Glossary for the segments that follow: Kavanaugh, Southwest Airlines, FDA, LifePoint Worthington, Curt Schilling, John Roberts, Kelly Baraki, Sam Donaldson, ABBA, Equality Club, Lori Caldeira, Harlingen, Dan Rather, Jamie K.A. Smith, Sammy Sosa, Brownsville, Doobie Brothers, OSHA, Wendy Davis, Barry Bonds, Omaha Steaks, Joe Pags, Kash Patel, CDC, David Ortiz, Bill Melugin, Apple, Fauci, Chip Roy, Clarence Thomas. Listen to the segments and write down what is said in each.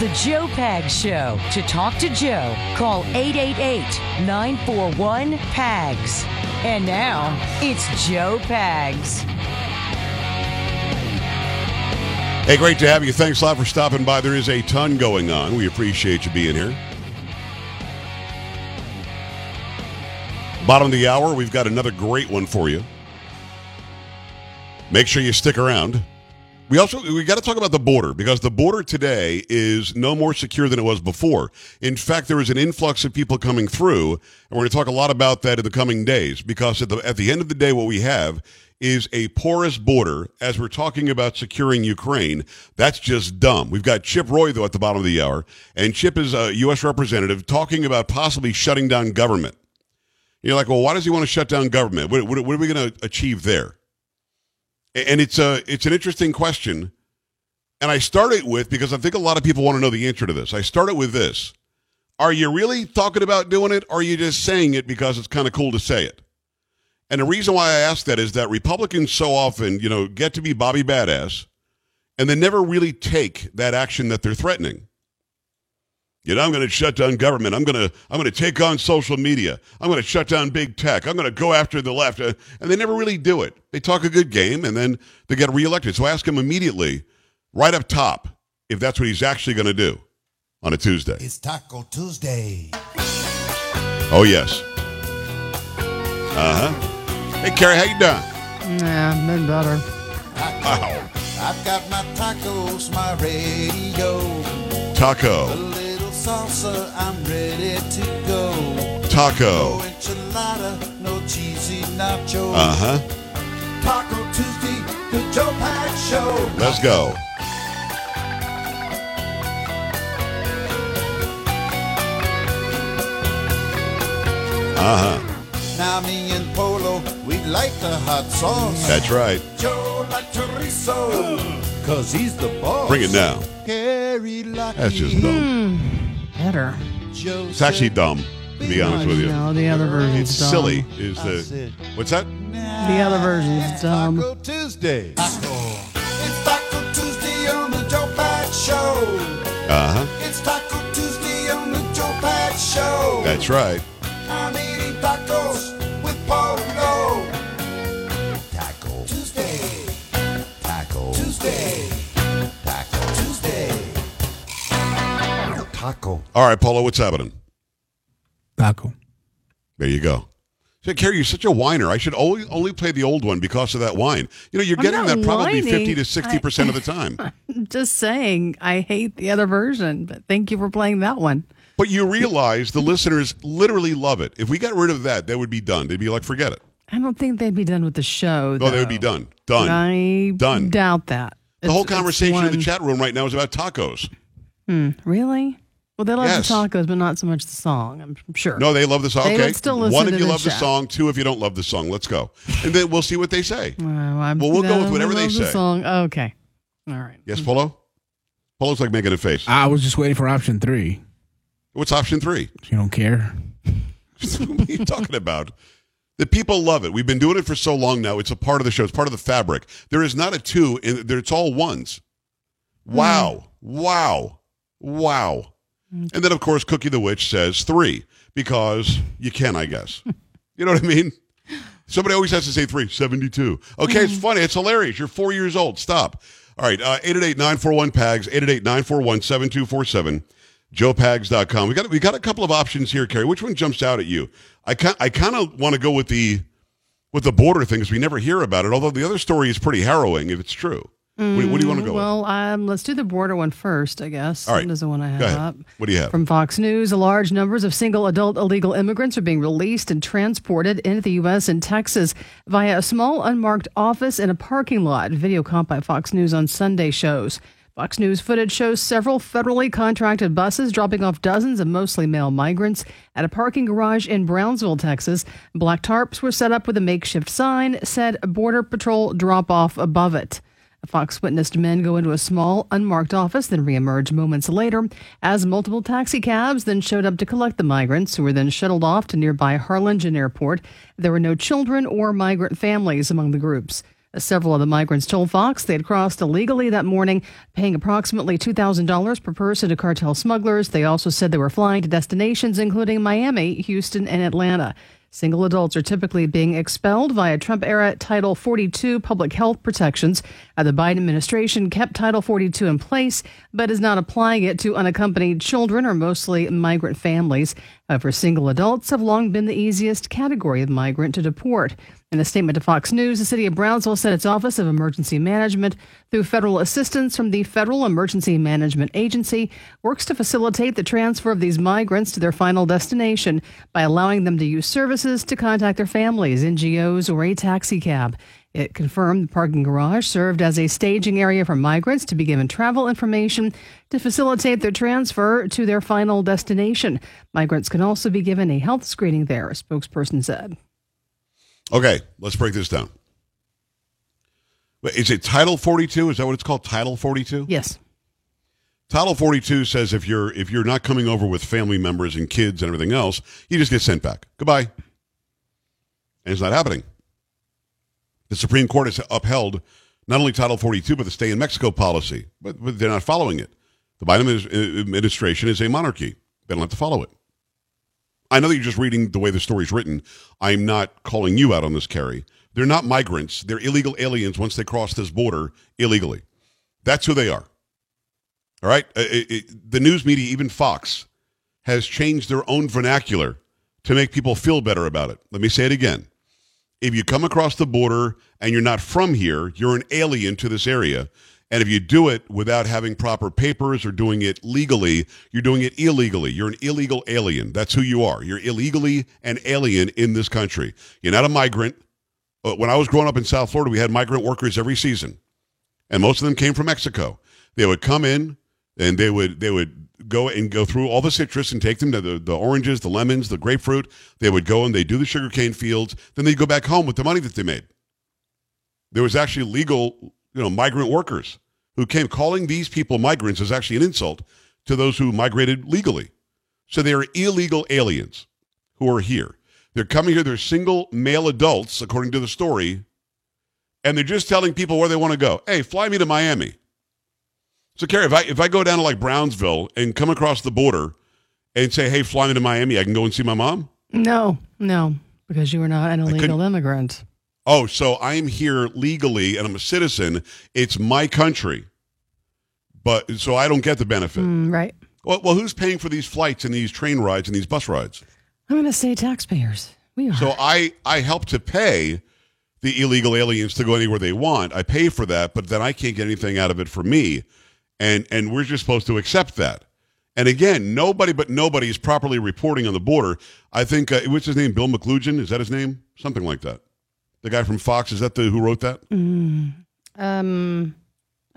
The Joe Pags Show. To talk to Joe, call 888-941-PAGS. And now, it's Joe Pags. Hey, great to have you. Thanks a lot for stopping by. There is a ton going on. We appreciate you being here. Bottom of the hour, we've got another great one for you. Make sure you stick around. We got to talk about the border, because the border today is no more secure than it was before. In fact, there is an influx of people coming through, and we're going to talk a lot about that in the coming days, because at the end of the day, what we have is a porous border. As we're talking about securing Ukraine, that's just dumb. We've got Chip Roy, though, at the bottom of the hour, and Chip is a U.S. representative talking about possibly shutting down government. You're like, well, why does he want to shut down government? What are we going to achieve there? And it's an interesting question, and I start it with, because I think a lot of people want to know the answer to this. I start it with this. Are you really talking about doing it, or are you just saying it because it's kind of cool to say it? And the reason why I ask that is that Republicans so often, get to be Bobby Badass, and they never really take that action that they're threatening. I'm going to shut down government. I'm going to take on social media. I'm going to shut down big tech. I'm going to go after the left. And they never really do it. They talk a good game, and then they get reelected. So I ask him immediately, right up top, if that's what he's actually going to do on a Tuesday. It's Taco Tuesday. Oh, yes. Uh-huh. Hey, Carrie, how you doing? Yeah, been better. Wow. I've got my tacos, my radio. Taco. Salsa, I'm ready to go. Taco. No enchilada, no cheesy nachos. Uh-huh. Taco Tuesday, the Joe Pags Show. Let's go. Uh-huh. Now me and Polo, we like the hot sauce. That's right. Joe like chorizo, cause he's the boss. Bring it down. That's just dumb. Better. It's actually dumb, to be honest with you. No, the other version is dumb. It's silly. What's that? The other version is dumb. Taco Tuesday. It's Taco Tuesday on the Joe Pags Show. Uh-huh. It's Taco Tuesday on the Joe Pags Show. That's right. I'm eating tacos with Polo. Taco Tuesday. Taco Tuesday. Taco Tuesday. Taco. All right, Paulo, what's happening? Taco. There you go. So, Carrie, you're such a whiner. I should only play the old one because of that wine. You're getting that probably whining. 50 to 60% of the time. I'm just saying, I hate the other version, but thank you for playing that one. But you realize the listeners literally love it. If we got rid of that, they would be done. They'd be like, forget it. I don't think they'd be done with the show, though. No, they would be done. I doubt that. The whole conversation in the chat room right now is about tacos. Really? Well, they love the tacos, but not so much the song, I'm sure. No, they love the song. Okay. Still listen One, if you love the song. Two, if you don't love the song. Let's go. And then we'll see what they say. We'll go with whatever they say. The song. Oh, okay. All right. Yes, Polo? Polo's like making a face. I was just waiting for option three. What's option three? You don't care. What are you talking about? The people love it. We've been doing it for so long now. It's a part of the show. It's part of the fabric. There is not a two. It's all ones. Wow. Mm. Wow. And then, of course, Cookie the Witch says three, because you can, I guess. You know what I mean? Somebody always has to say three, 72. Okay, It's funny. It's hilarious. You're 4 years old. Stop. All right, 888-941-PAGS, 888-941-7247, joepags.com. We got a couple of options here, Carrie. Which one jumps out at you? I kind of want to go with the border thing, because we never hear about it, although the other story is pretty harrowing, if it's true. What do you want to go with? Let's do the border one first, I guess. All right. That is the one I have up. What do you have? From Fox News, large numbers of single adult illegal immigrants are being released and transported into the U.S. and Texas via a small unmarked office in a parking lot. Video caught by Fox News on Sunday shows. Fox News footage shows several federally contracted buses dropping off dozens of mostly male migrants at a parking garage in Brownsville, Texas. Black tarps were set up with a makeshift sign, said Border Patrol drop-off above it. Fox witnessed men go into a small, unmarked office, then reemerge moments later as multiple taxi cabs then showed up to collect the migrants, who were then shuttled off to nearby Harlingen Airport. There were no children or migrant families among the groups. Several of the migrants told Fox they had crossed illegally that morning, paying approximately $2,000 per person to cartel smugglers. They also said they were flying to destinations including Miami, Houston, and Atlanta. Single adults are typically being expelled via Trump-era Title 42 public health protections. The Biden administration kept Title 42 in place, but is not applying it to unaccompanied children or mostly migrant families. However, single adults have long been the easiest category of migrant to deport. In a statement to Fox News, the city of Brownsville said its Office of Emergency Management, through federal assistance from the Federal Emergency Management Agency, works to facilitate the transfer of these migrants to their final destination by allowing them to use services to contact their families, NGOs, or a taxi cab. It confirmed the parking garage served as a staging area for migrants to be given travel information to facilitate their transfer to their final destination. Migrants can also be given a health screening there, a spokesperson said. Okay, let's break this down. Wait, is it Title 42? Is that what it's called? Title 42? Yes. Title 42 says if you're not coming over with family members and kids and everything else, you just get sent back. Goodbye. And it's not happening. The Supreme Court has upheld not only Title 42, but the Stay in Mexico policy. But they're not following it. The Biden administration is a monarchy. They don't have to follow it. I know that you're just reading the way the story's written. I'm not calling you out on this, Carrie. They're not migrants. They're illegal aliens once they cross this border illegally. That's who they are. All right? The news media, even Fox, has changed their own vernacular to make people feel better about it. Let me say it again. If you come across the border and you're not from here, you're an alien to this area. And if you do it without having proper papers or doing it legally, you're doing it illegally. You're an illegal alien. That's who you are. You're illegally an alien in this country. You're not a migrant. When I was growing up in South Florida, we had migrant workers every season. And most of them came from Mexico. They would come in and they would go and go through all the citrus and take them to the oranges, the lemons, the grapefruit. They would go and they'd do the sugarcane fields. Then they'd go back home with the money that they made. There was actually legal, migrant workers who came. Calling these people migrants is actually an insult to those who migrated legally. So they are illegal aliens who are here. They're coming here. They're single male adults, according to the story, and they're just telling people where they want to go. Hey, fly me to Miami. So, Carrie, if I go down to like Brownsville and come across the border and say, hey, fly me to Miami, I can go and see my mom? No, because you are not an illegal immigrant. Oh, so I'm here legally and I'm a citizen. It's my country. But so I don't get the benefit. Right. Well, who's paying for these flights and these train rides and these bus rides? I'm going to say taxpayers. We are. So I help to pay the illegal aliens to go anywhere they want. I pay for that, but then I can't get anything out of it for me. And we're just supposed to accept that. And again, nobody is properly reporting on the border. I think, what's his name? Bill Melugin? Is that his name? Something like that. The guy from Fox, is that who wrote that?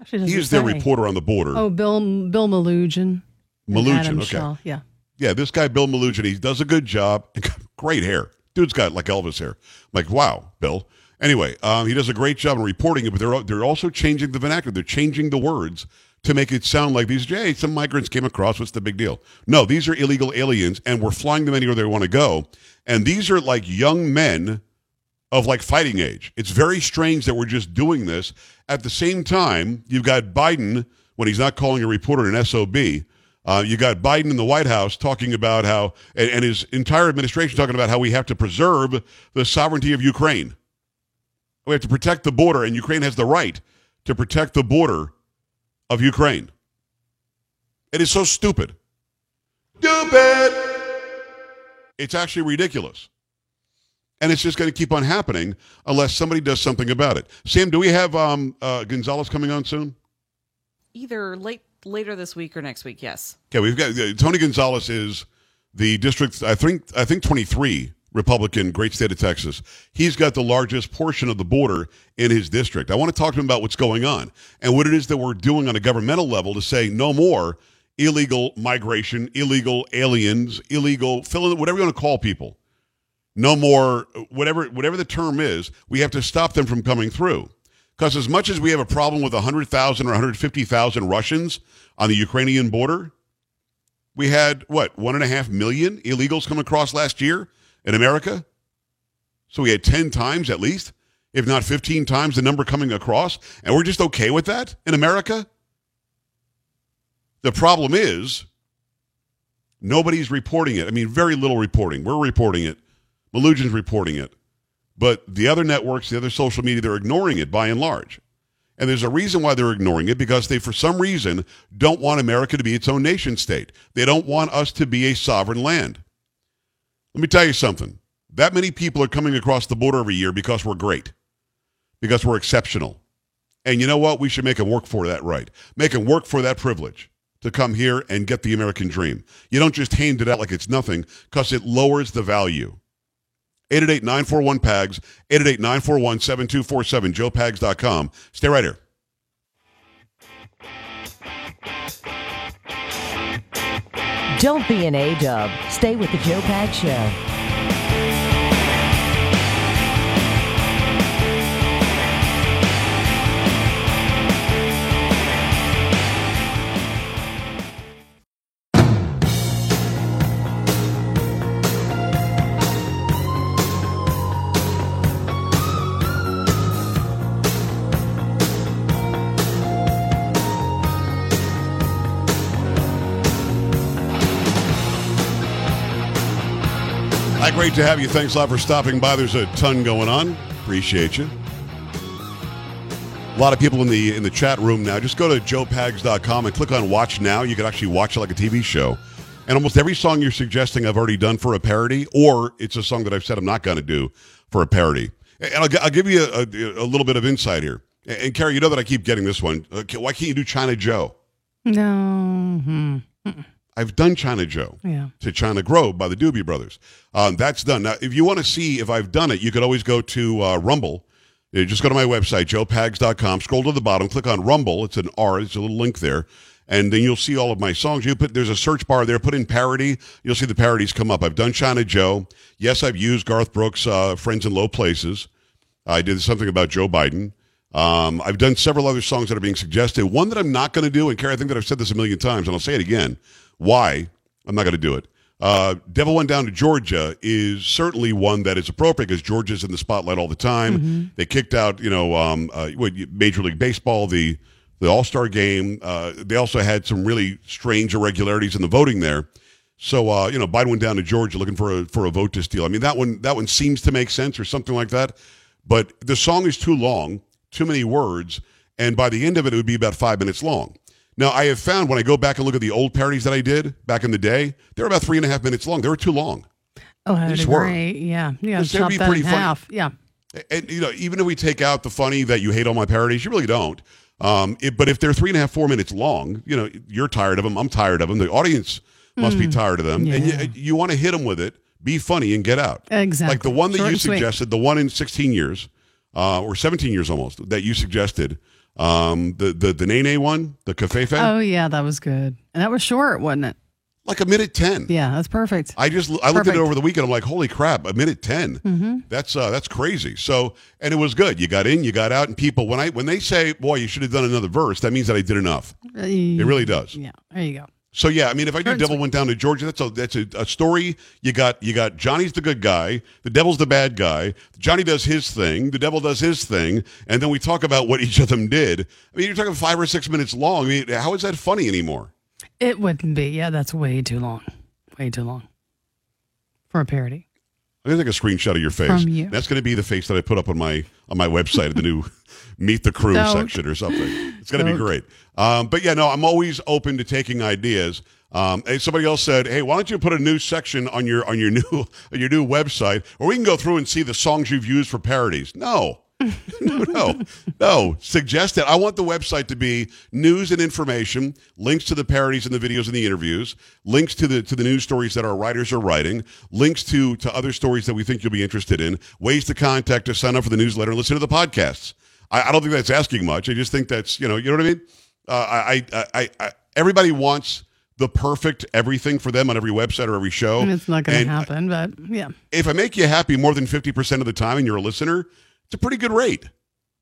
He's their reporter on the border. Oh, Bill Melugin. Melugin, okay. Shaw, yeah. Yeah, this guy, Bill Melugin, he does a good job. Great hair. Dude's got like Elvis hair. Like, wow, Bill. Anyway, he does a great job in reporting it, but they're also changing the vernacular. They're changing the words to make it sound like these, hey, some migrants came across. What's the big deal? No, these are illegal aliens, and we're flying them anywhere they want to go. And these are like young men of like fighting age. It's very strange that we're just doing this. At the same time, you've got Biden, when he's not calling a reporter an SOB, you got Biden in the White House talking about how, and his entire administration talking about how we have to preserve the sovereignty of Ukraine. We have to protect the border, and Ukraine has the right to protect the border of Ukraine. It is so stupid. Stupid! It's actually ridiculous. And it's just going to keep on happening unless somebody does something about it. Sam, do we have Gonzalez coming on soon? Either later this week or next week, yes. Okay, we've got Tony Gonzalez is the district, I think 23 Republican, great state of Texas. He's got the largest portion of the border in his district. I want to talk to him about what's going on and what it is that we're doing on a governmental level to say no more illegal migration, illegal aliens, illegal, fill in whatever you want to call people. No more, whatever the term is, we have to stop them from coming through. Because as much as we have a problem with 100,000 or 150,000 Russians on the Ukrainian border, we had, 1.5 million illegals come across last year in America? So we had 10 times at least if not 15 times the number coming across, and we're just okay with that in America? The problem is nobody's reporting it. I mean, very little reporting. We're reporting it. Melugin's reporting it. But the other networks, the other social media, they're ignoring it by and large. And there's a reason why they're ignoring it, because they, for some reason, don't want America to be its own nation state. They don't want us to be a sovereign land. Let me tell you something. That many people are coming across the border every year because we're great, because we're exceptional. And you know what? We should make them work for that right, make them work for that privilege to come here and get the American dream. You don't just hand it out like it's nothing, because it lowers the value. 888-941-PAGS, 888-941-7247, joepags.com. Stay right here. Don't be an A-dub. Stay with the Joe Pags Show. Great to have you. Thanks a lot for stopping by. There's a ton going on. Appreciate you. A lot of people in the chat room now. Just go to joepags.com and click on Watch Now. You can actually watch it like a TV show. And almost every song you're suggesting I've already done for a parody, or it's a song that I've said I'm not going to do for a parody. And I'll give you a little bit of insight here. And Carrie, you know that I keep getting this one. Why can't you do China Joe? No. Mm-mm. I've done China Joe to China Grove by the Doobie Brothers. That's done. Now, if you want to see if I've done it, you could always go to Rumble. You just go to my website, joepags.com, scroll to the bottom, click on Rumble. It's an R. There's a little link there. And then you'll see all of my songs. There's a search bar there. Put in parody. You'll see the parodies come up. I've done China Joe. Yes, I've used Garth Brooks' Friends in Low Places. I did something about Joe Biden. I've done several other songs that are being suggested. One that I'm not going to do, and Carrie, I think that I've said this a million times, and I'll say it again. Why? I'm not going to do it. Devil Went Down to Georgia is certainly one that is appropriate because Georgia's in the spotlight all the time. Mm-hmm. They kicked out, Major League Baseball, the All-Star Game. They also had some really strange irregularities in the voting there. So, Biden went down to Georgia looking for a vote to steal. I mean, that one seems to make sense or something like that. But the song is too long, too many words, and by the end of it, it would be about 5 minutes long. Now, I have found when I go back and look at the old parodies that I did back in the day, they were about 3.5 minutes long. They were too long. Oh, I agree. Yeah. Yeah. Chop that in half. Yeah. And, even if we take out the funny that you hate all my parodies, you really don't. But if they're 3.5, 4 minutes long, you're tired of them. I'm tired of them. The audience must be tired of them. Yeah. And you want to hit them with it. Be funny and get out. Exactly. Like the one that you suggested, the one in 16 years or 17 years almost that you suggested. The Nene one, the Cafefe. Oh yeah, that was good. And that was short, wasn't it? Like 1:10. Yeah, that's perfect. I looked at it over the weekend. I'm like, holy crap, 1:10. Mm-hmm. That's crazy. So, and it was good. You got in, you got out, and people when they say, boy, you should have done another verse, that means that I did enough. It really does. Yeah, there you go. So yeah, I mean, if I do Devil Went Down to Georgia, that's a story. You got Johnny's the good guy, the devil's the bad guy. Johnny does his thing, the devil does his thing, and then we talk about what each of them did. I mean, you're talking 5 or 6 minutes long. I mean, how is that funny anymore? It wouldn't be. Yeah, that's way too long. Way too long for a parody. I'm gonna take a screenshot of your face. From you. That's gonna be the face that I put up on my website, the new Meet the Crew section or something. It's gonna be great. But yeah, no, I'm always open to taking ideas. Somebody else said, "Hey, why don't you put a new section on your new website, or we can go through and see the songs you've used for parodies?" No. No. Suggest it. I want the website to be news and information, links to the parodies and the videos and the interviews, links to the news stories that our writers are writing, links to other stories that we think you'll be interested in, ways to contact us, sign up for the newsletter, and listen to the podcasts. I don't think that's asking much. I just think that's you know what I mean. Everybody wants the perfect everything for them on every website or every show, and it's not going to happen. But yeah, if I make you happy more than 50% of the time, and you're a listener, it's a pretty good rate.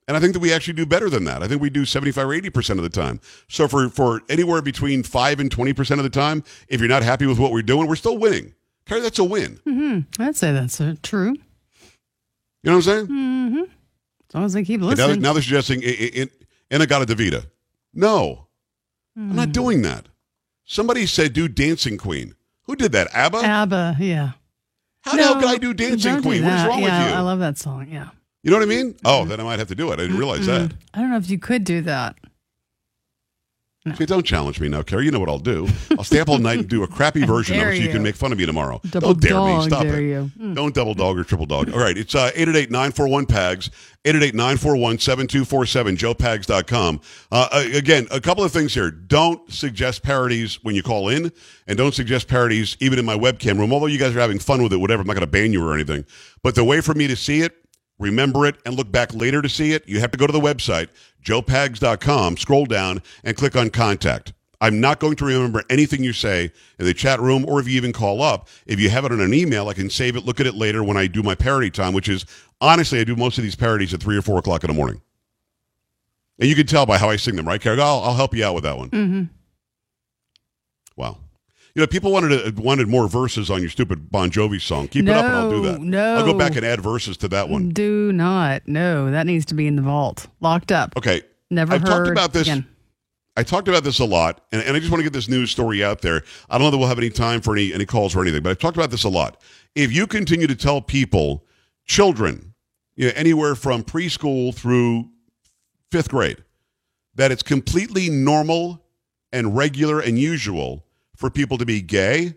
And I think that we actually do better than that. I think we do 75 or 80% of the time. So for anywhere between 5 and 20% of the time, if you're not happy with what we're doing, we're still winning. Carrie, that's a win. Mm-hmm. I'd say that's true. You know what I'm saying? Mm-hmm. As long as they keep listening. And now they're suggesting Inagata Devita. No. I'm not doing that. Somebody said do Dancing Queen. Who did that? ABBA? ABBA, yeah. How the hell could I do Dancing Queen? What's wrong with you? I love that song, yeah. You know what I mean? Mm-hmm. Oh, then I might have to do it. I didn't realize that. I don't know if you could do that. No. See, don't challenge me now, Carrie. You know what I'll do. I'll stay up all night and do a crappy version of it so you can make fun of me tomorrow. Don't dare me. Stop it. Don't double dog or triple dog. All right. It's 888-941-PAGS, 888-941-7247, joepags.com. Again, a couple of things here. Don't suggest parodies when you call in, and don't suggest parodies even in my webcam room, although you guys are having fun with it, whatever. I'm not going to ban you or anything. But the way for me to see it, remember it, and look back later to see it, you have to go to the website, joepags.com, scroll down, and click on Contact. I'm not going to remember anything you say in the chat room or if you even call up. If you have it on an email, I can save it, look at it later when I do my parody time, which is, honestly, I do most of these parodies at 3 or 4 o'clock in the morning. And you can tell by how I sing them, right, Carrie? I'll help you out with that one. Mm-hmm. Wow. You know, people wanted more verses on your stupid Bon Jovi song. Keep it up and I'll do that. No. I'll go back and add verses to that one. Do not. No, that needs to be in the vault. Locked up. Okay. Never heard talked about this again. I talked about this a lot, and I just want to get this news story out there. I don't know that we'll have any time for any calls or anything, but I've talked about this a lot. If you continue to tell people, children, you know, anywhere from preschool through 5th grade, that it's completely normal and regular and usual for people to be gay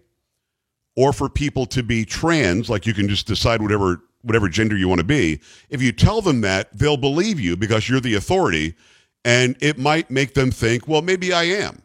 or for people to be trans, like you can just decide whatever gender you want to be, if you tell them that, they'll believe you because you're the authority, and it might make them think, well, maybe I am,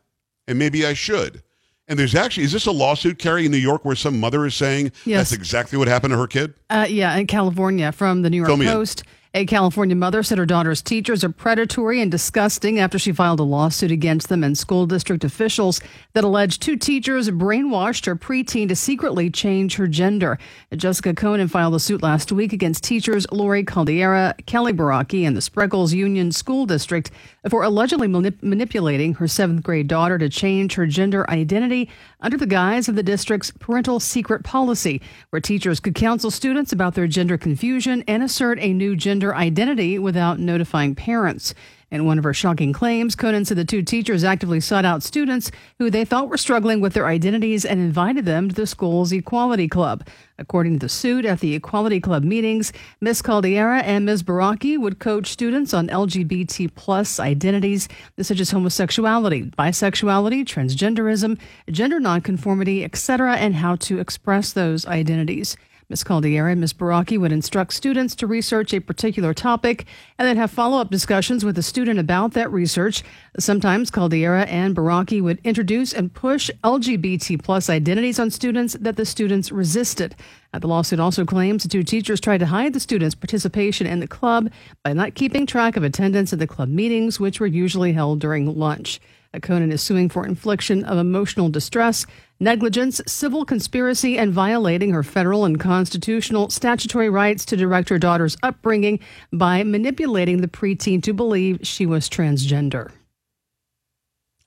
and maybe I should. And there's actually, is this a lawsuit, Carrie, in New York where some mother is saying yes, that's exactly what happened to her kid? Yeah, in California, from the New York Post. A California mother said her daughter's teachers are predatory and disgusting after she filed a lawsuit against them and school district officials that alleged 2 teachers brainwashed her preteen to secretly change her gender. Jessica Conan filed a suit last week against teachers Lori Caldeira, Kelly Baraki, and the Spreckels Union School District for allegedly manipulating her 7th-grade daughter to change her gender identity under the guise of the district's parental secret policy, where teachers could counsel students about their gender confusion and assert a new gender identity without notifying parents. In one of her shocking claims, Conan said the 2 teachers actively sought out students who they thought were struggling with their identities and invited them to the school's Equality Club. According to the suit, at the Equality Club meetings, Ms. Caldeira and Ms. Baraki would coach students on LGBT plus identities, such as homosexuality, bisexuality, transgenderism, gender nonconformity, etc., and how to express those identities. Ms. Caldeira and Ms. Baraki would instruct students to research a particular topic and then have follow-up discussions with the student about that research. Sometimes Caldeira and Baraki would introduce and push LGBT plus identities on students that the students resisted. The lawsuit also claims the 2 teachers tried to hide the students' participation in the club by not keeping track of attendance at the club meetings, which were usually held during lunch. Conan is suing for infliction of emotional distress, negligence, civil conspiracy, and violating her federal and constitutional statutory rights to direct her daughter's upbringing by manipulating the preteen to believe she was transgender.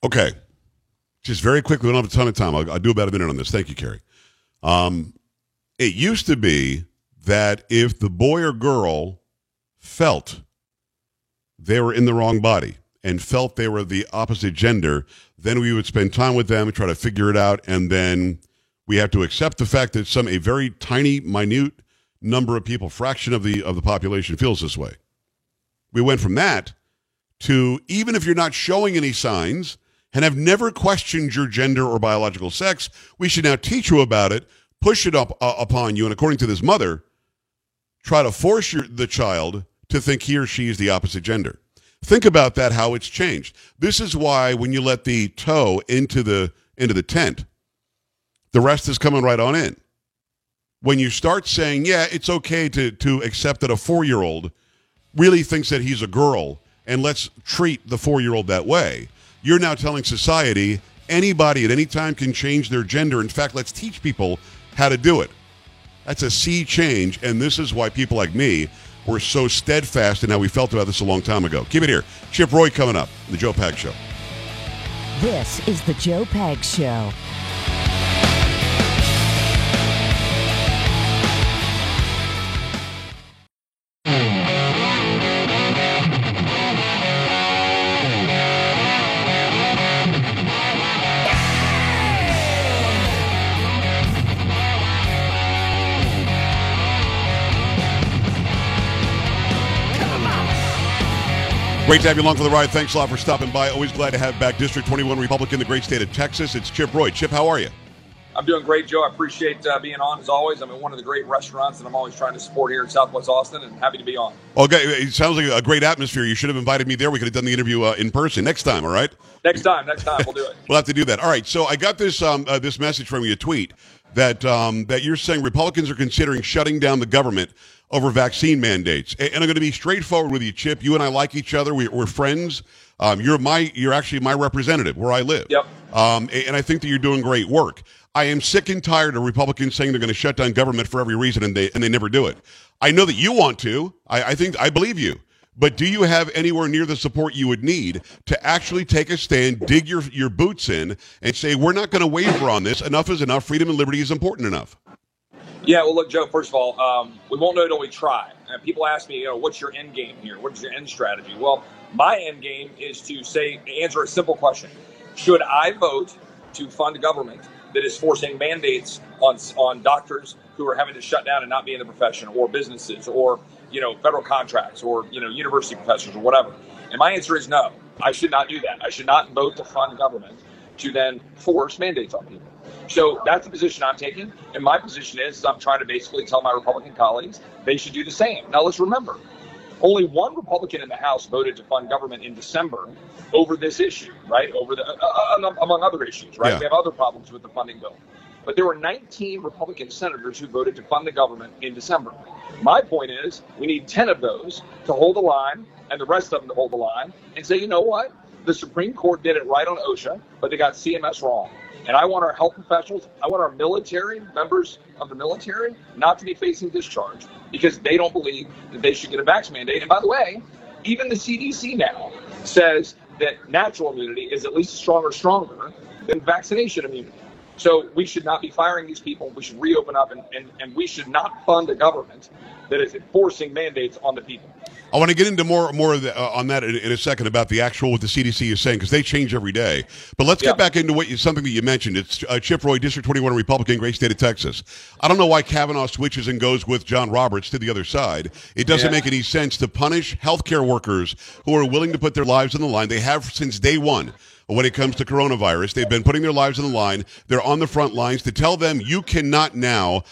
Okay. Just very quickly, we don't have a ton of time. I'll do about a minute on this. Thank you, Carrie. It used to be that if the boy or girl felt they were in the wrong body and felt they were the opposite gender, then we would spend time with them and try to figure it out, and then we have to accept the fact that a very tiny, minute number of people, fraction of the population, feels this way. We went from that to, even if you're not showing any signs and have never questioned your gender or biological sex, we should now teach you about it, push it upon you, and according to this mother, try to force the child to think he or she is the opposite gender. Think about that, how it's changed. This is why when you let the toe into the tent, the rest is coming right on in. When you start saying, yeah, it's okay to accept that a 4-year-old really thinks that he's a girl, and let's treat the 4-year-old that way, you're now telling society anybody at any time can change their gender. In fact, let's teach people how to do it. That's a sea change, and this is why people like me were so steadfast in how we felt about this a long time ago. Keep it here. Chip Roy coming up, The Joe Pags Show. This is The Joe Pags Show. Great to have you along for the ride. Thanks a lot for stopping by. Always glad to have back District 21 Republican, the great state of Texas. It's Chip Roy. Chip, how are you? I'm doing great, Joe. I appreciate being on as always. I'm in one of the great restaurants that I'm always trying to support here in Southwest Austin, and happy to be on. Okay, it sounds like a great atmosphere. You should have invited me there. We could have done the interview in person next time. All right. Next time, we'll do it. We'll have to do that. All right. So I got this this message from you, a tweet that you're saying Republicans are considering shutting down the government over vaccine mandates. And I'm going to be straightforward with you, Chip. You and I like each other. We're friends. You're actually my representative where I live. Yep. And I think that you're doing great work. I am sick and tired of Republicans saying they're going to shut down government for every reason, and they never do it. I know that you want to. I believe you. But do you have anywhere near the support you would need to actually take a stand, dig your boots in, and say, we're not going to waver on this. Enough is enough. Freedom and liberty is important enough. Yeah, well, look, Joe, first of all, we won't know until we try. And people ask me, what's your end game here? What is your end strategy? Well, my end game is to answer a simple question. Should I vote to fund government that is forcing mandates on doctors who are having to shut down and not be in the profession, or businesses, or federal contracts, or university professors, or whatever? And my answer is no. I should not do that. I should not vote to fund government to then force mandates on people. So that's the position I'm taking. And my position is I'm trying to basically tell my Republican colleagues they should do the same. Now, let's remember, only one Republican in the House voted to fund government in December over this issue, right? Over the among other issues, right? Yeah. We have other problems with the funding bill. But there were 19 Republican senators who voted to fund the government in December. My point is we need 10 of those to hold the line and the rest of them to hold the line and say, you know what? The Supreme Court did it right on OSHA, but they got CMS wrong. And I want our health professionals, I want our military, members of the military, not to be facing discharge because they don't believe that they should get a vax mandate. And by the way, even the CDC now says that natural immunity is at least stronger than vaccination immunity. So we should not be firing these people. We should reopen up and we should not fund a government that is enforcing mandates on the people. I want to get into more of the, on that in a second about the actual what the CDC is saying because they change every day. But let's get back into something that you mentioned. It's Chip Roy, District 21 Republican, great state of Texas. I don't know why Kavanaugh switches and goes with John Roberts to the other side. It doesn't make any sense to punish healthcare workers who are willing to put their lives on the line. They have since day one. When it comes to coronavirus, they've been putting their lives on the line. They're on the front lines. To tell them you cannot now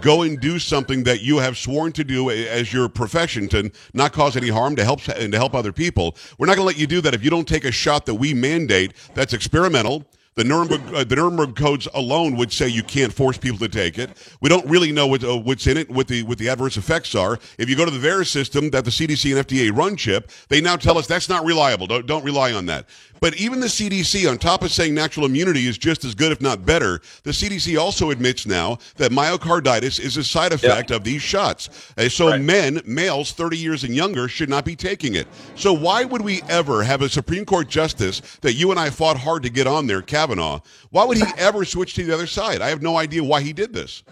go and do something that you have sworn to do as your profession to not cause any harm, to help other people. We're not going to let you do that if you don't take a shot that we mandate. That's experimental. The Nuremberg codes alone would say you can't force people to take it. We don't really know what's in it, what the adverse effects are. If you go to the VAERS system that the CDC and FDA run, Chip, they now tell us that's not reliable. Don't rely on that. But even the CDC, on top of saying natural immunity is just as good, if not better, the CDC also admits now that myocarditis is a side effect of these shots. Males 30 years and younger should not be taking it. So why would we ever have a Supreme Court justice that you and I fought hard to get on there, Kavanaugh? Why would he ever switch to the other side? I have no idea why he did this.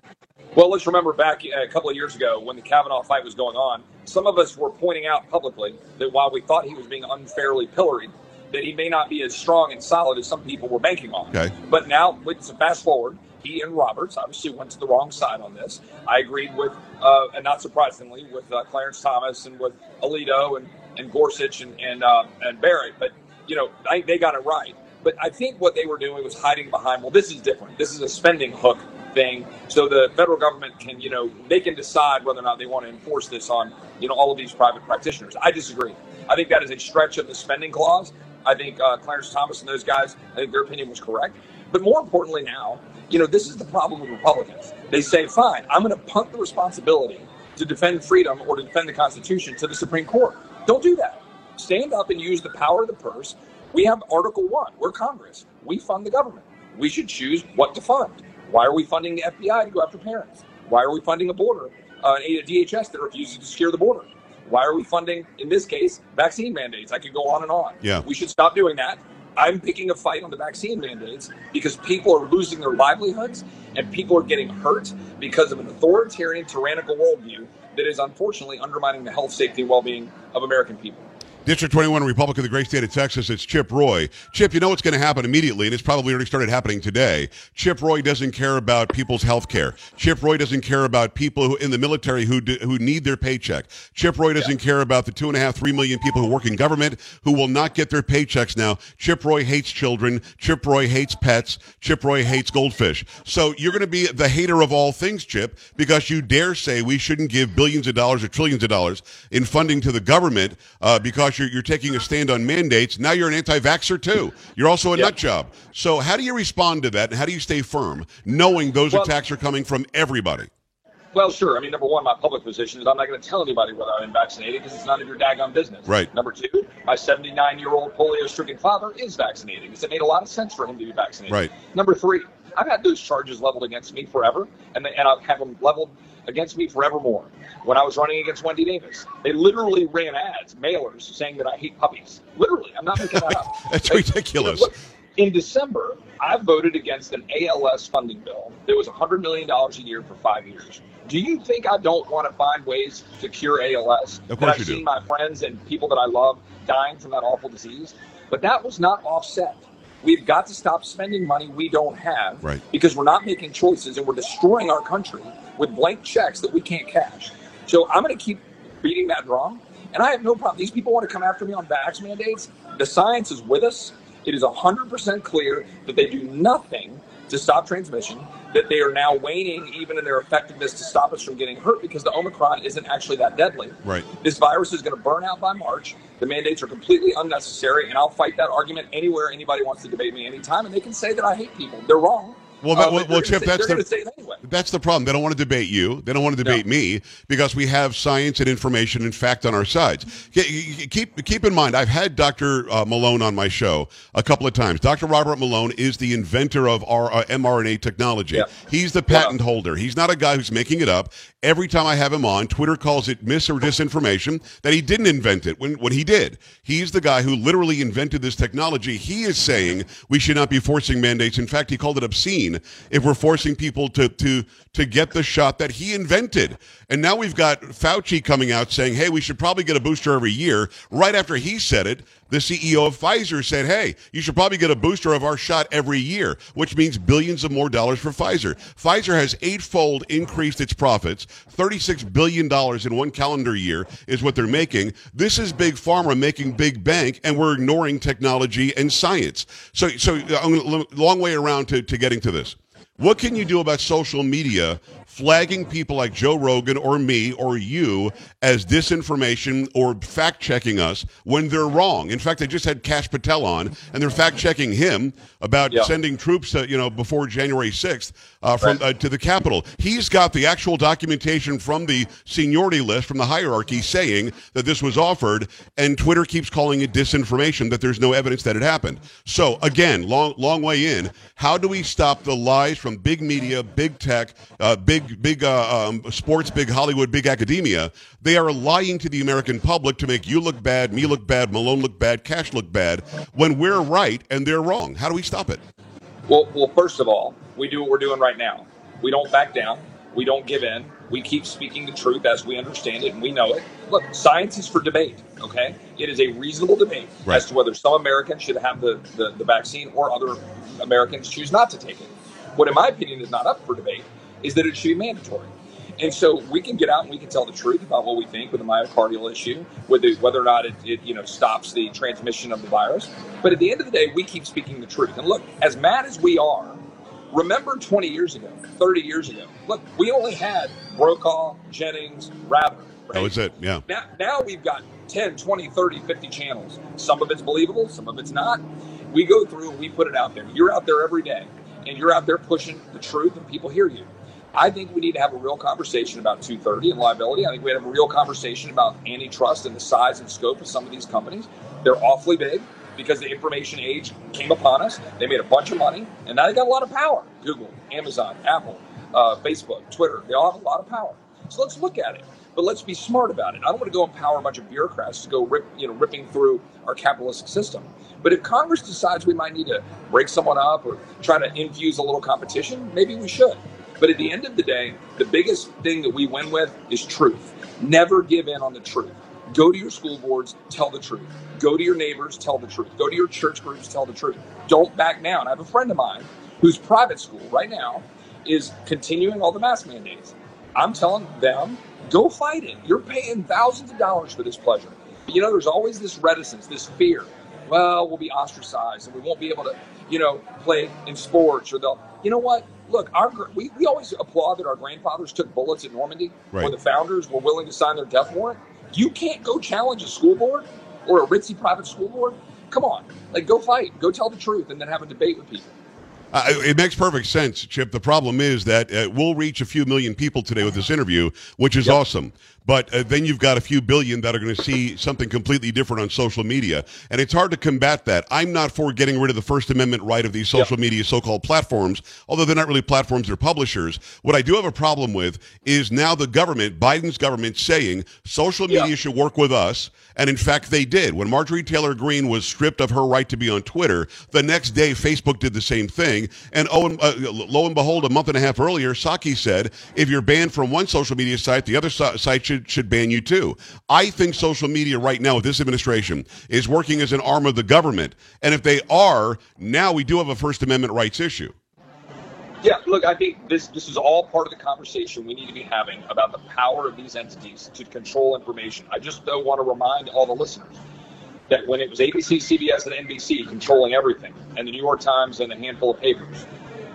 Well, let's remember back a couple of years ago when the Kavanaugh fight was going on, some of us were pointing out publicly that while we thought he was being unfairly pilloried, that he may not be as strong and solid as some people were banking on. Okay. But now, fast forward, he and Roberts obviously went to the wrong side on this. I agreed with, and not surprisingly, with Clarence Thomas and with Alito and Gorsuch and Barrett. But, I think they got it right. But I think what they were doing was hiding behind, well, this is different. This is a spending hook thing. So the federal government can, they can decide whether or not they want to enforce this on, all of these private practitioners. I disagree. I think that is a stretch of the spending clause. I think Clarence Thomas and those guys, I think their opinion was correct. But more importantly now, this is the problem with Republicans. They say, fine, I'm going to punt the responsibility to defend freedom or to defend the Constitution to the Supreme Court. Don't do that. Stand up and use the power of the purse. We have Article 1. We're Congress. We fund the government. We should choose what to fund. Why are we funding the FBI to go after parents? Why are we funding a border, a DHS that refuses to secure the border? Why are we funding, in this case, vaccine mandates? I could go on and on. Yeah. We should stop doing that. I'm picking a fight on the vaccine mandates because people are losing their livelihoods and people are getting hurt because of an authoritarian, tyrannical worldview that is unfortunately undermining the health, safety, well-being of American people. District 21 Republican of the great state of Texas, it's Chip Roy. Chip, you know what's going to happen immediately, and it's probably already started happening today. Chip Roy doesn't care about people's health care. Chip Roy doesn't care about people who in the military who need their paycheck. Chip Roy doesn't care about the 2.5-3 million people who work in government who will not get their paychecks now. Chip Roy hates children. Chip Roy hates pets. Chip Roy hates goldfish. So you're going to be the hater of all things, Chip, because you dare say we shouldn't give billions of dollars or trillions of dollars in funding to the government because you're taking a stand on mandates. Now you're an anti-vaxxer, too. You're also a nut job. So how do you respond to that, and how do you stay firm, knowing those attacks are coming from everybody? Well, sure. I mean, number one, my public position is I'm not going to tell anybody whether I'm vaccinated because it's none of your daggone business. Right. Number two, my 79-year-old polio-stricken father is vaccinated because it made a lot of sense for him to be vaccinated. Right. Number three, I've had those charges leveled against me forever, and I'll have them leveled against me forevermore. When I was running against Wendy Davis, they literally ran ads, mailers, saying that I hate puppies. Literally. I'm not making that up. That's ridiculous. You know, look, in December, I voted against an ALS funding bill that was $100 million a year for 5 years. Do you think I don't want to find ways to cure ALS? Of course I've seen my friends and people that I love dying from that awful disease. But that was not offset. We've got to stop spending money we don't have because we're not making choices and we're destroying our country with blank checks that we can't cash. So I'm going to keep beating that drum. And I have no problem. These people want to come after me on vax mandates. The science is with us. It is 100% clear that they do nothing to stop transmission, that they are now waning even in their effectiveness to stop us from getting hurt because the Omicron isn't actually that deadly. Right. This virus is going to burn out by March. The mandates are completely unnecessary, and I'll fight that argument anywhere anybody wants to debate me anytime, and they can say that I hate people. They're wrong. Well, Chip, that's the problem. They don't want to debate you. They don't want to debate me because we have science and information and fact on our sides. Keep in mind, I've had Dr. Malone on my show a couple of times. Dr. Robert Malone is the inventor of our mRNA technology. Yeah. He's the patent holder. He's not a guy who's making it up. Every time I have him on, Twitter calls it mis or disinformation that he didn't invent it when he did. He's the guy who literally invented this technology. He is saying we should not be forcing mandates. In fact, he called it obscene if we're forcing people to get the shot that he invented. And now we've got Fauci coming out saying, hey, we should probably get a booster every year. Right after he said it, the CEO of Pfizer said, hey, you should probably get a booster of our shot every year, which means billions of more dollars for Pfizer. Pfizer has 8-fold increased its profits. $36 billion in one calendar year is what they're making. This is big pharma making big bank, and we're ignoring technology and science. So long way around to getting to this. What can you do about social media flagging people like Joe Rogan or me or you as disinformation or fact-checking us when they're wrong? In fact, I just had Kash Patel on, and they're fact-checking him about sending troops, before January 6th to the Capitol. He's got the actual documentation from the seniority list, from the hierarchy, saying that this was offered, and Twitter keeps calling it disinformation, that there's no evidence that it happened. So, again, long way in, how do we stop the lies from big media, big tech, big sports, big Hollywood, big academia? They are lying to the American public to make you look bad, me look bad, Malone look bad, Cash look bad, when we're right and they're wrong. How do we stop it? Well, first of all, we do what we're doing right now. We don't back down. We don't give in. We keep speaking the truth as we understand it and we know it. Look, science is for debate, okay? It is a reasonable debate as to whether some Americans should have the vaccine or other Americans choose not to take it. What, in my opinion, is not up for debate is that it should be mandatory. And so we can get out and we can tell the truth about what we think with the myocardial issue, whether or not it stops the transmission of the virus. But at the end of the day, we keep speaking the truth. And look, as mad as we are, remember 20 years ago, 30 years ago, look, we only had Brokaw, Jennings, Rather. Right? That was it, yeah. Now we've got 10, 20, 30, 50 channels. Some of it's believable, some of it's not. We go through and we put it out there. You're out there every day. And you're out there pushing the truth and people hear you. I think we need to have a real conversation about 230 and liability. I think we have a real conversation about antitrust and the size and scope of some of these companies. They're awfully big because the information age came upon us. They made a bunch of money, and now they got a lot of power. Google, Amazon, Apple, Facebook, Twitter, they all have a lot of power. So let's look at it, but let's be smart about it. I don't want to go empower a bunch of bureaucrats to go ripping through our capitalistic system. But if Congress decides we might need to break someone up or try to infuse a little competition, maybe we should. But at the end of the day, the biggest thing that we win with is truth. Never give in on the truth. Go to your school boards, tell the truth. Go to your neighbors, tell the truth. Go to your church groups, tell the truth. Don't back down. I have a friend of mine whose private school right now is continuing all the mask mandates. I'm telling them, go fight it. You're paying thousands of dollars for this pleasure. You know, there's always this reticence, this fear. Well, we'll be ostracized and we won't be able to, you know, play in sports, or they'll, you know what? Look, we always applaud that our grandfathers took bullets at Normandy, right, when the founders were willing to sign their death warrant. You can't go challenge a school board or a ritzy private school board. Come on, like, go fight, go tell the truth, and then have a debate with people. It makes perfect sense, Chip. The problem is that we'll reach a few million people today with this interview, which is awesome. But then you've got a few billion that are going to see something completely different on social media. And it's hard to combat that. I'm not for getting rid of the First Amendment right of these social media so-called platforms, although they're not really platforms, they're publishers. What I do have a problem with is now the government, Biden's government, saying social media should work with us. And in fact, they did. When Marjorie Taylor Greene was stripped of her right to be on Twitter, the next day Facebook did the same thing. And lo and behold, a month and a half earlier, Psaki said, if you're banned from one social media site, the other site should ban you too. I think social media right now with this administration is working as an arm of the government. And if they are, now we do have a First Amendment rights issue. Yeah, look, I think this is all part of the conversation we need to be having about the power of these entities to control information. I just don't want to remind all the listeners that when it was ABC, CBS, and NBC controlling everything, and the New York Times and a handful of papers,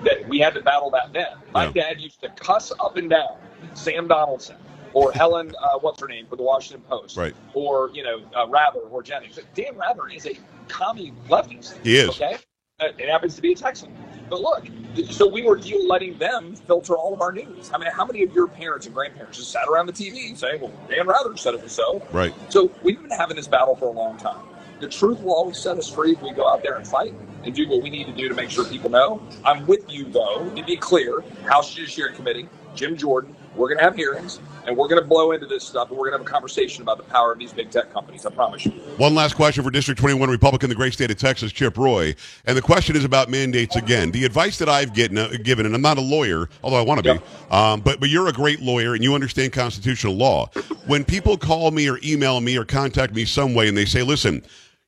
that we had to battle that then. My dad used to cuss up and down Sam Donaldson, or Helen, what's her name, for the Washington Post, right, or, you know, Rather or Jennings. Dan Rather is a commie leftist. He is. Okay? It happens to be a Texan. But look, so we were letting them filter all of our news. I mean, how many of your parents and grandparents just sat around the TV saying, well, Dan Rather said it was so. Right. So we've been having this battle for a long time. The truth will always set us free if we go out there and fight and do what we need to do to make sure people know. I'm with you, though, to be clear, House Judiciary Committee, Jim Jordan, we're going to have hearings, and we're going to blow into this stuff, and we're going to have a conversation about the power of these big tech companies, I promise you. One last question for District 21 Republican, the great state of Texas, Chip Roy. And the question is about mandates again. The advice that I've given, and I'm not a lawyer, although I want to be, but you're a great lawyer, and you understand constitutional law. When people call me or email me or contact me some way, and they say, listen,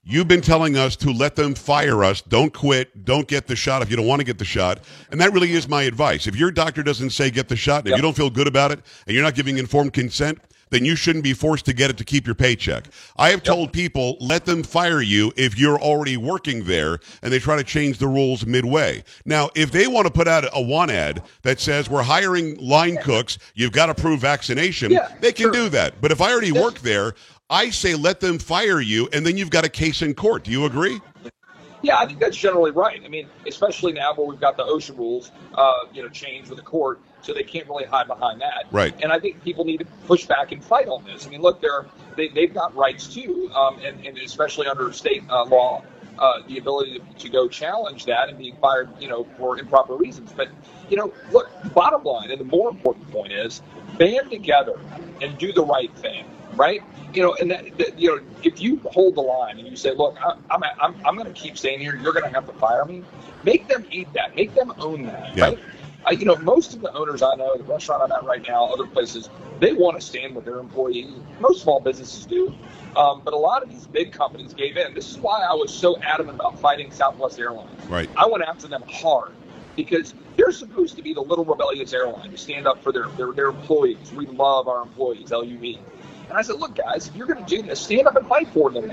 you've been telling us to let them fire us. Don't quit. Don't get the shot if you don't want to get the shot. And that really is my advice. If your doctor doesn't say get the shot, and if you don't feel good about it, and you're not giving informed consent, then you shouldn't be forced to get it to keep your paycheck. I have told people, let them fire you if you're already working there, and they try to change the rules midway. Now, if they want to put out a want ad that says we're hiring line cooks, you've got to prove vaccination, they can do that. But if I already work there, I say let them fire you, and then you've got a case in court. Do you agree? Yeah, I think that's generally right. I mean, especially now where we've got the OSHA rules, changed with the court, so they can't really hide behind that. Right. And I think people need to push back and fight on this. I mean, look, they've got rights too, and especially under state law, the ability to go challenge that and be fired, for improper reasons. But, look, the bottom line and the more important point is band together and do the right thing. Right. If you hold the line and you say, look, I'm going to keep staying here. You're going to have to fire me. Make them eat that. Make them own that. Yeah. Right. Most of the owners I know, the restaurant I'm at right now, other places, they want to stand with their employees. Most small businesses do. But a lot of these big companies gave in. This is why I was so adamant about fighting Southwest Airlines. Right. I went after them hard because they're supposed to be the little rebellious airline who stand up for their employees. We love our employees, LUV. And I said, look, guys, if you're going to do this, stand up and fight for them.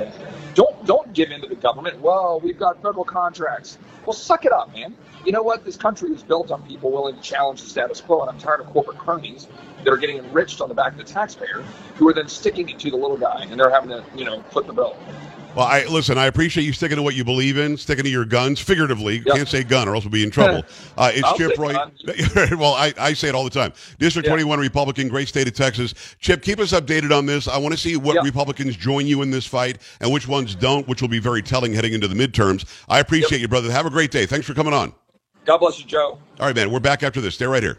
Don't give in to the government. Well, we've got federal contracts. Well, suck it up, man. You know what? This country is built on people willing to challenge the status quo, and I'm tired of corporate cronies that are getting enriched on the back of the taxpayer who are then sticking it to the little guy, and they're having to, foot the bill. Well, I appreciate you sticking to what you believe in, sticking to your guns, figuratively. Yep. Can't say gun or else we'll be in trouble. It's Chip Roy. Well, I say it all the time. District 21 Republican, great state of Texas. Chip, keep us updated on this. I want to see what Republicans join you in this fight and which ones don't, which will be very telling heading into the midterms. I appreciate you, brother. Have a great day. Thanks for coming on. God bless you, Joe. All right, man. We're back after this. Stay right here.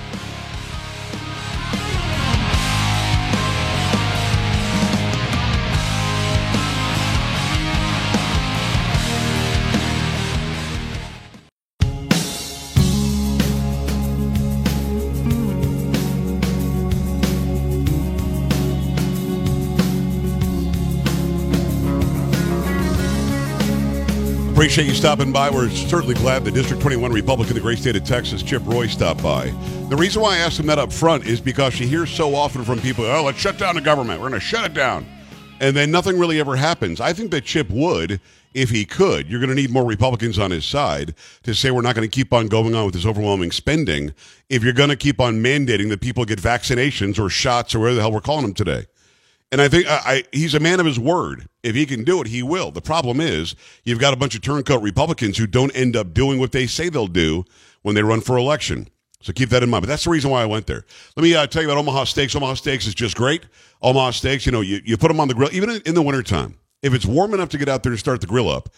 Appreciate you stopping by. We're certainly glad the District 21 Republican of the great state of Texas, Chip Roy, stopped by. The reason why I asked him that up front is because she hears so often from people, oh, let's shut down the government. We're going to shut it down. And then nothing really ever happens. I think that Chip would, if he could. You're going to need more Republicans on his side to say we're not going to keep on going on with this overwhelming spending if you're going to keep on mandating that people get vaccinations or shots or whatever the hell we're calling them today. And I think he's a man of his word. If he can do it, he will. The problem is you've got a bunch of turncoat Republicans who don't end up doing what they say they'll do when they run for election. So keep that in mind. But that's the reason why I went there. Let me tell you about Omaha Steaks. Omaha Steaks is just great. Omaha Steaks, you know, you put them on the grill, even in the wintertime. If it's warm enough to get out there and start the grill up,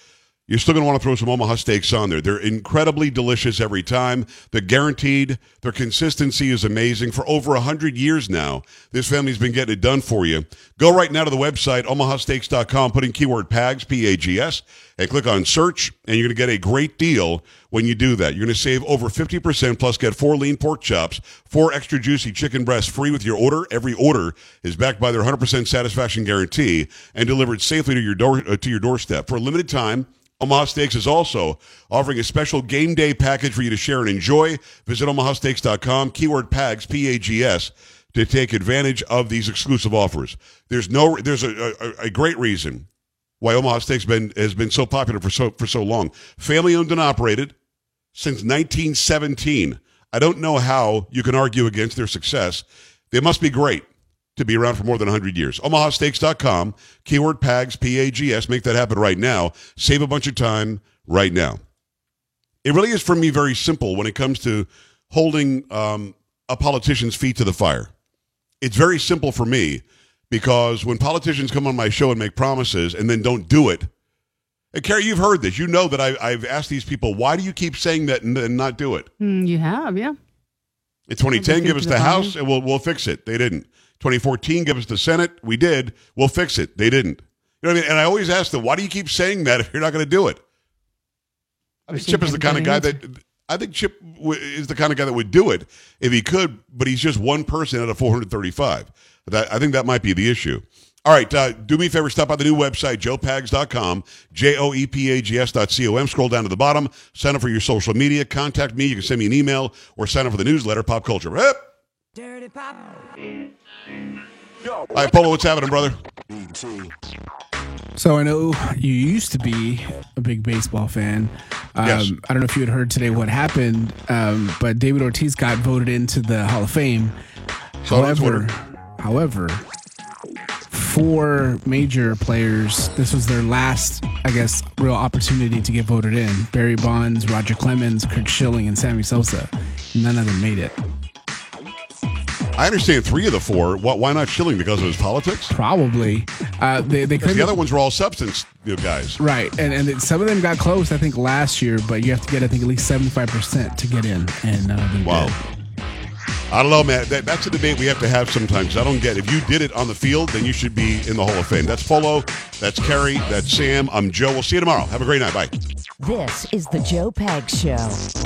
you're still going to want to throw some Omaha Steaks on there. They're incredibly delicious every time. They're guaranteed. Their consistency is amazing. For over 100 years now, this family's been getting it done for you. Go right now to the website, omahasteaks.com, put in keyword PAGS, P-A-G-S, and click on search, and you're going to get a great deal when you do that. You're going to save over 50%, plus get 4 lean pork chops, 4 extra juicy chicken breasts free with your order. Every order is backed by their 100% satisfaction guarantee and delivered safely to your doorstep. For a limited time, Omaha Steaks is also offering a special game day package for you to share and enjoy. Visit omahasteaks.com, keyword PAGS, P-A-G-S, to take advantage of these exclusive offers. There's a great reason why Omaha Steaks has been so popular for so long. Family owned and operated since 1917. I don't know how you can argue against their success. They must be great to be around for more than 100 years. OmahaSteaks.com, keyword PAGS, P-A-G-S. Make that happen right now. Save a bunch of time right now. It really is, for me, very simple when it comes to holding a politician's feet to the fire. It's very simple for me because when politicians come on my show and make promises and then don't do it, and Carrie, you've heard this. You know that I've asked these people, why do you keep saying that and not do it? You have, yeah. It's 2010, give us the House and we'll fix it. They didn't. 2014, give us the Senate. We did. We'll fix it. They didn't. You know what I mean? And I always ask them, why do you keep saying that if you're not going to do it? I think Chip is the kind of guy that would do it if he could, but he's just one person out of 435. I think that might be the issue. All right, do me a favor, stop by the new website, joepags.com, joepags.com. Scroll down to the bottom, sign up for your social media, contact me, you can send me an email, or sign up for the newsletter, Pop Culture. Rip! Dirty Pop. All right, Polo, what's happening, brother? So I know you used to be a big baseball fan. Yes. I don't know if you had heard today what happened, but David Ortiz got voted into the Hall of Fame. However, four major players, this was their last, I guess, real opportunity to get voted in. Barry Bonds, Roger Clemens, Curt Schilling, and Sammy Sosa. None of them made it. I understand three of the four. Why not Schilling? Because of his politics? Probably. They couldn't. The other ones were all substance guys. Right. And some of them got close, I think, last year, but you have to get, I think, at least 75% to get in. And wow. Did. I don't know, man. That's a debate we have to have sometimes. I don't get it. If you did it on the field, then you should be in the Hall of Fame. That's Polo. That's Kerry. That's Sam. I'm Joe. We'll see you tomorrow. Have a great night. Bye. This is the Joe Pags Show.